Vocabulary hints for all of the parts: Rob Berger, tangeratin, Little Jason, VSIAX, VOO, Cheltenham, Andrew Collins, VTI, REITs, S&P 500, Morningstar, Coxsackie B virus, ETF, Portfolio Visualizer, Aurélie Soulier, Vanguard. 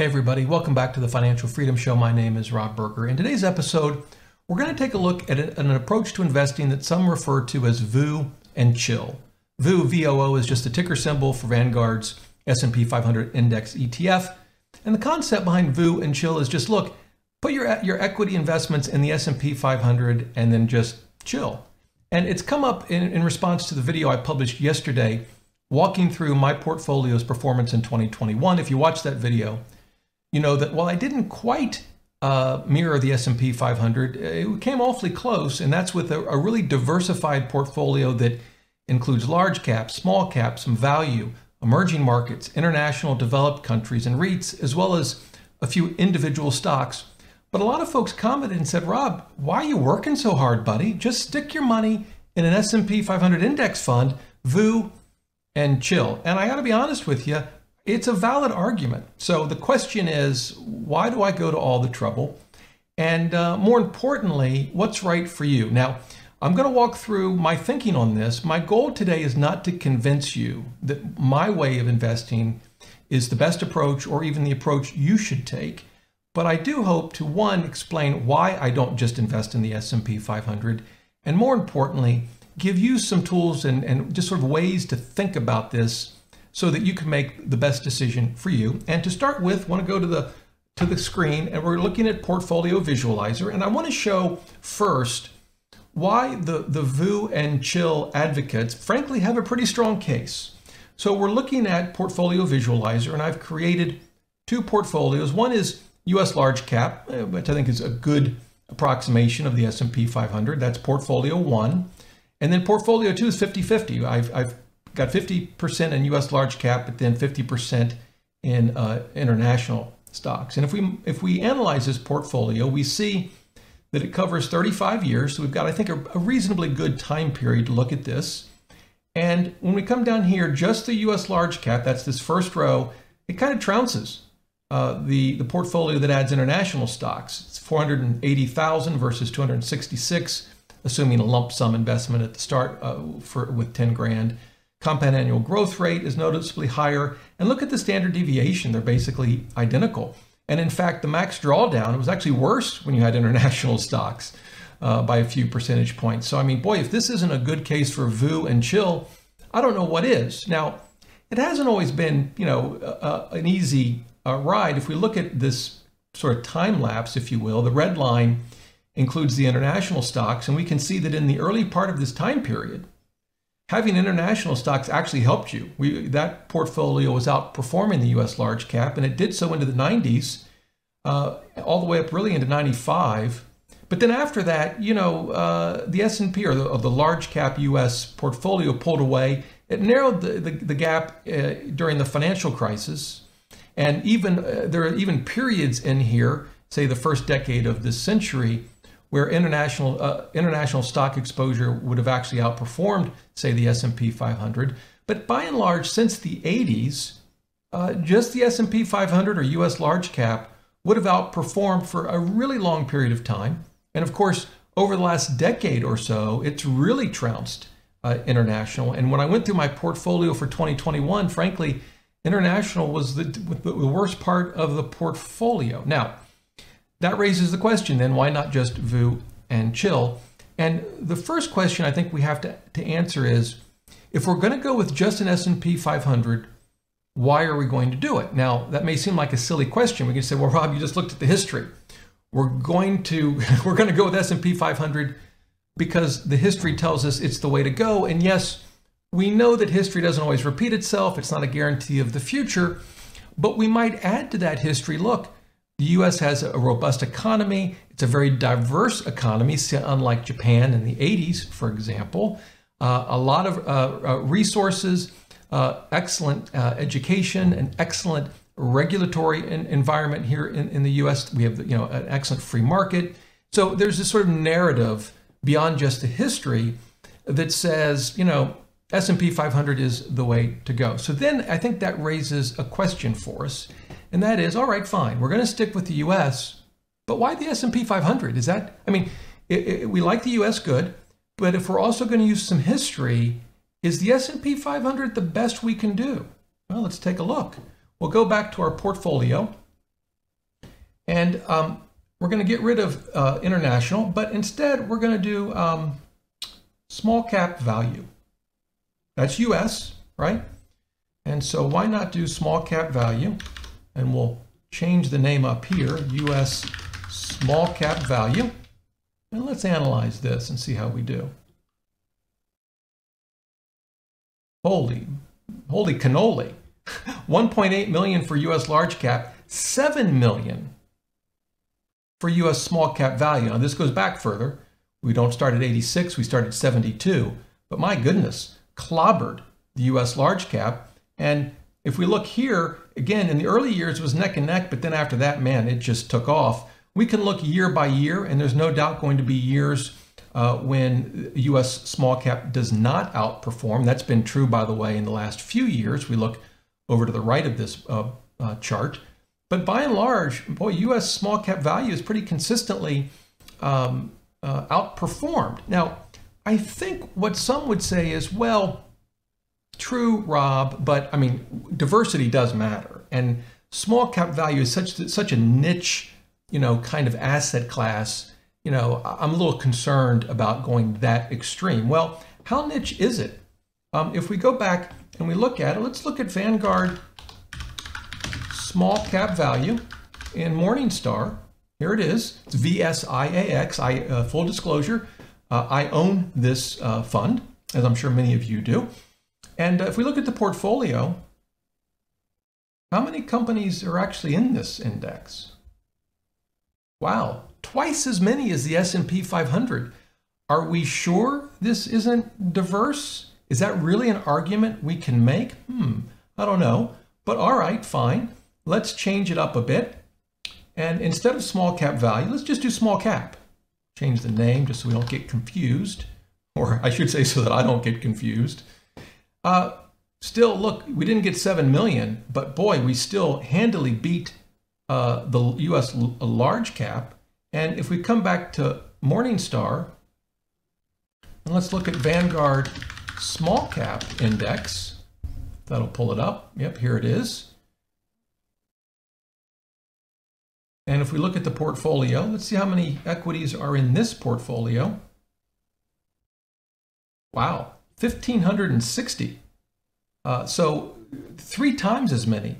Hey everybody, welcome back to the Financial Freedom Show. My name is Rob Berger. In today's episode, we're going to take a look at an approach to investing that some refer to as VOO and CHILL. VOO, VOO, is just the ticker symbol for Vanguard's S&P 500 index ETF. And the concept behind VOO and CHILL is just, look, put your equity investments in the S&P 500 and then just chill. And it's come up in response to the video I published yesterday, walking through my portfolio's performance in 2021. If you watch that video, you know that while I didn't quite mirror the S&P 500, it came awfully close, and that's with a really diversified portfolio that includes large caps, small caps, some value, emerging markets, international developed countries, and REITs, as well as a few individual stocks. But a lot of folks commented and said, Rob, why are you working so hard, buddy? Just stick your money in an S&P 500 index fund, VOO and CHILL. And I got to be honest with you, it's a valid argument. So the question is, why do I go to all the trouble? And more importantly, what's right for you? Now, I'm going to walk through my thinking on this. My goal today is not to convince you that my way of investing is the best approach or even the approach you should take. But I do hope to, one, explain why I don't just invest in the S&P 500, and more importantly, give you some tools and just sort of ways to think about this so that you can make the best decision for you. And to start with, I want to go to the screen, and we're looking at Portfolio Visualizer. And I want to show first why the VOO and CHILL advocates, frankly, have a pretty strong case. So we're looking at Portfolio Visualizer, and I've created two portfolios. One is U.S. large cap, which I think is a good approximation of the S&P 500. That's portfolio one. And then portfolio two is 50-50. I've got 50% in U.S. large cap, but then 50% in international stocks. And if we analyze this portfolio, we see that it covers 35 years. So we've got, I think, a reasonably good time period to look at this. And when we come down here, just the U.S. large cap, that's this first row, it kind of trounces the portfolio that adds international stocks. It's 480,000 versus 266, assuming a lump sum investment at the start with 10 grand. Compound annual growth rate is noticeably higher. And look at the standard deviation. They're basically identical. And in fact, the max drawdown was actually worse when you had international stocks by a few percentage points. So, I mean, boy, if this isn't a good case for VOO and CHILL, I don't know what is. Now, it hasn't always been, you know, an easy ride. If we look at this sort of time lapse, if you will, the red line includes the international stocks. And we can see that in the early part of this time period, having international stocks actually helped you. That portfolio was outperforming the U.S. large cap, and it did so into the 90s, all the way up really into 95. But then after that, you know, the S&P or the large cap U.S. portfolio pulled away. It narrowed the gap during the financial crisis. And even there are even periods in here, say the first decade of this century, where international stock exposure would have actually outperformed, say, the S&P 500. But by and large, since the 80s, just the S&P 500 or U.S. large cap would have outperformed for a really long period of time. And of course, over the last decade or so, it's really trounced international. And when I went through my portfolio for 2021, frankly, international was the worst part of the portfolio. Now, that raises the question then, why not just VOO and CHILL? And the first question I think we have to answer is, if we're going to go with just an S&P 500, why are we going to do it? Now, that may seem like a silly question. We can say, well, Rob, you just looked at the history. We're going to go with S&P 500 because the history tells us it's the way to go. And yes, we know that history doesn't always repeat itself. It's not a guarantee of the future, but we might add to that history, look, the U.S. has a robust economy. It's a very diverse economy, unlike Japan in the 80s, for example. A lot of resources, excellent education, an excellent regulatory environment here in the U.S. We have, you know, an excellent free market. So there's this sort of narrative beyond just the history that says, you know, S&P 500 is the way to go. So then I think that raises a question for us. And that is, all right, fine, we're going to stick with the U.S., but why the S&P 500? Is that, I mean, we like the U.S. good, but if we're also going to use some history, is the S&P 500 the best we can do? Well, let's take a look. We'll go back to our portfolio. And we're going to get rid of international, but instead we're going to do small cap value. That's US, right? And so why not do small cap value? And we'll change the name up here, US small cap value. And let's analyze this and see how we do. Holy cannoli. 1.8 million for US large cap, 7 million for US small cap value. Now this goes back further. We don't start at 86, we start at 72. But my goodness, clobbered the US large cap. And if we look here, again, in the early years it was neck and neck, but then after that, man, it just took off. We can look year by year, and there's no doubt going to be years when US small cap does not outperform. That's been true, by the way, in the last few years. We look over to the right of this chart. But by and large, boy, US small cap value is pretty consistently outperformed. Now, I think what some would say is, well, true, Rob, but I mean, diversity does matter. And small cap value is such a niche, you know, kind of asset class. You know, I'm a little concerned about going that extreme. Well, how niche is it? If we go back and we look at it, let's look at Vanguard small cap value in Morningstar. Here it is. It's VSIAX. Full disclosure, I own this fund, as I'm sure many of you do. And if we look at the portfolio, how many companies are actually in this index? Wow. Twice as many as the S&P 500. Are we sure this isn't diverse? Is that really an argument we can make? I don't know. But all right, fine. Let's change it up a bit. And instead of small cap value, let's just do small cap. Change the name just so we don't get confused. Or I should say so that I don't get confused. Still, look, we didn't get 7 million, but boy, we still handily beat the US large cap. And if we come back to Morningstar, and let's look at Vanguard small cap index. That'll pull it up. Yep, here it is. And if we look at the portfolio, let's see how many equities are in this portfolio. Wow, 1,560. So 3 times as many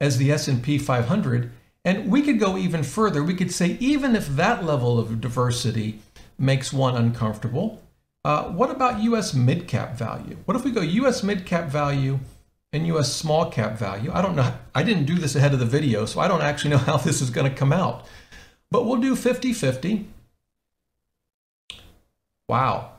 as the S&P 500. And we could go even further. We could say, even if that level of diversity makes one uncomfortable, what about US mid-cap value? What if we go US mid-cap value and US small-cap value? I don't know. I didn't do this ahead of the video, so I don't actually know how this is going to come out. But we'll do 50-50. Wow.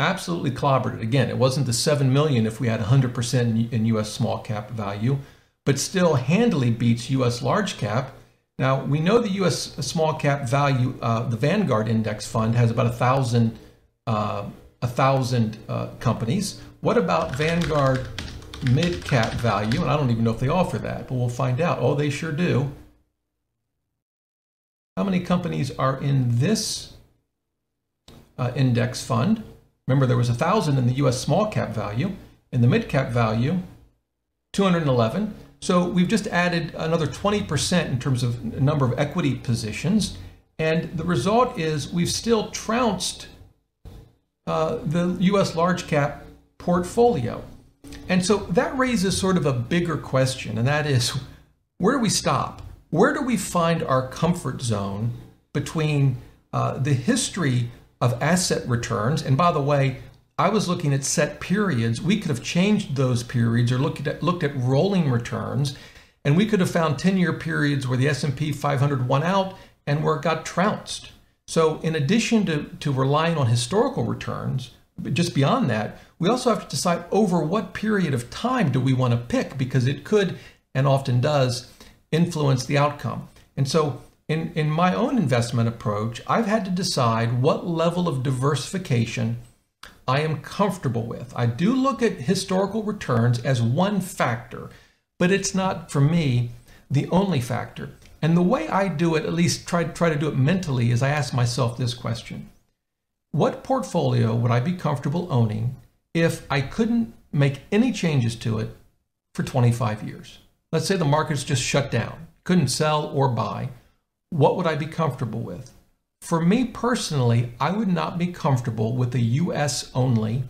Absolutely clobbered it. Again, it wasn't the 7 million if we had 100% in US small-cap value, but still handily beats US large-cap. Now, we know the U.S. small cap value, the Vanguard index fund has about 1,000 companies. What about Vanguard mid cap value? And I don't even know if they offer that, but we'll find out. Oh, they sure do. How many companies are in this index fund? Remember, there was 1,000 in the U.S. small cap value. In the mid cap value, 211. So we've just added another 20% in terms of number of equity positions. And the result is we've still trounced the US large cap portfolio. And so that raises sort of a bigger question, and that is, where do we stop? Where do we find our comfort zone between the history of asset returns? And by the way, I was looking at set periods. We could have changed those periods or looked at rolling returns, and we could have found 10-year periods where the S&P 500 won out and where it got trounced. So in addition to relying on historical returns, but just beyond that, we also have to decide over what period of time do we want to pick, because it could, and often does, influence the outcome. And so in my own investment approach, I've had to decide what level of diversification I am comfortable with. I do look at historical returns as one factor, but it's not, for me, the only factor. And the way I do it, at least try to do it mentally, is I ask myself this question. What portfolio would I be comfortable owning if I couldn't make any changes to it for 25 years? Let's say the market's just shut down, couldn't sell or buy. what would I be comfortable with? For me personally, I would not be comfortable with a U.S. only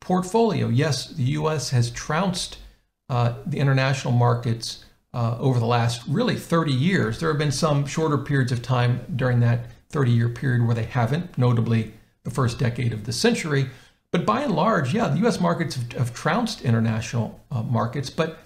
portfolio. Yes, the U.S. has trounced the international markets over the last really 30 years. There have been some shorter periods of time during that 30-year period where they haven't, notably the first decade of the century. But by and large, yeah, the U.S. markets have trounced international markets, but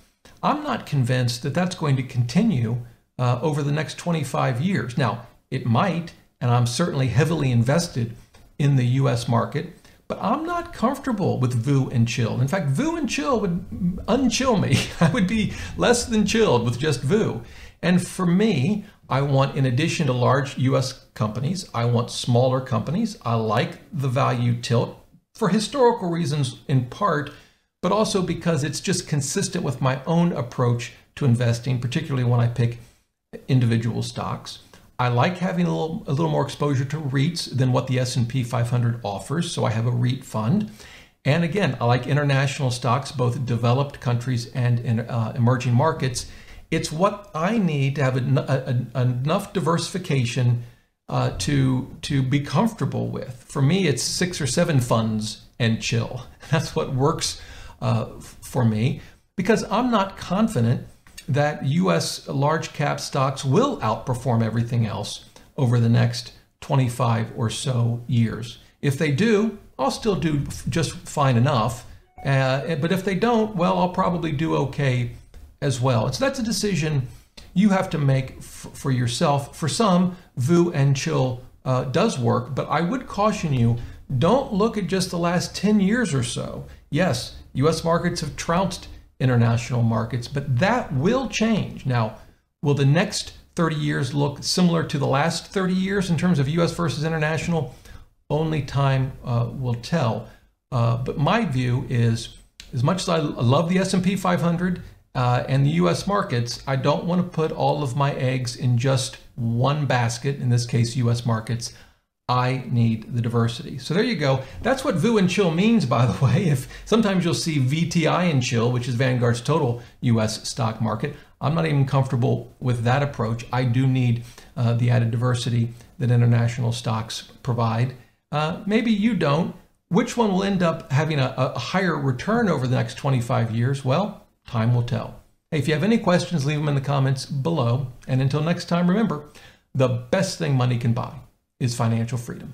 I'm not convinced that that's going to continue over the next 25 years. Now, it might, and I'm certainly heavily invested in the U.S. market, but I'm not comfortable with VOO and chill. In fact, VOO and chill would unchill me. I would be less than chilled with just VOO. And for me, I want, in addition to large U.S. companies, I want smaller companies. I like the value tilt for historical reasons in part, but also because it's just consistent with my own approach to investing, particularly when I pick individual stocks. I like having a little more exposure to REITs than what the S&P 500 offers, so I have a REIT fund. And again, I like international stocks, both developed countries and in emerging markets. It's what I need to have enough diversification to be comfortable with. For me, it's 6 or 7 funds and chill. That's what works for me, because I'm not confident that U.S. large cap stocks will outperform everything else over the next 25 or so years. If they do, I'll still do just fine enough. But if they don't, well, I'll probably do okay as well. And so that's a decision you have to make for yourself. For some, VOO and chill does work, but I would caution you, don't look at just the last 10 years or so. Yes, U.S. markets have trounced international markets, but that will change. Now, will the next 30 years look similar to the last 30 years in terms of U.S. versus international? Only time will tell. But my view is, as much as I love the S&P 500 and the U.S. markets, I don't want to put all of my eggs in just one basket, in this case, U.S. markets. I need the diversity. So there you go. That's what VOO and chill means, by the way. If sometimes you'll see VTI and chill, which is Vanguard's total U.S. stock market. I'm not even comfortable with that approach. I do need the added diversity that international stocks provide. Maybe you don't. Which one will end up having a higher return over the next 25 years? Well, time will tell. Hey, if you have any questions, leave them in the comments below. And until next time, remember, the best thing money can buy is financial freedom.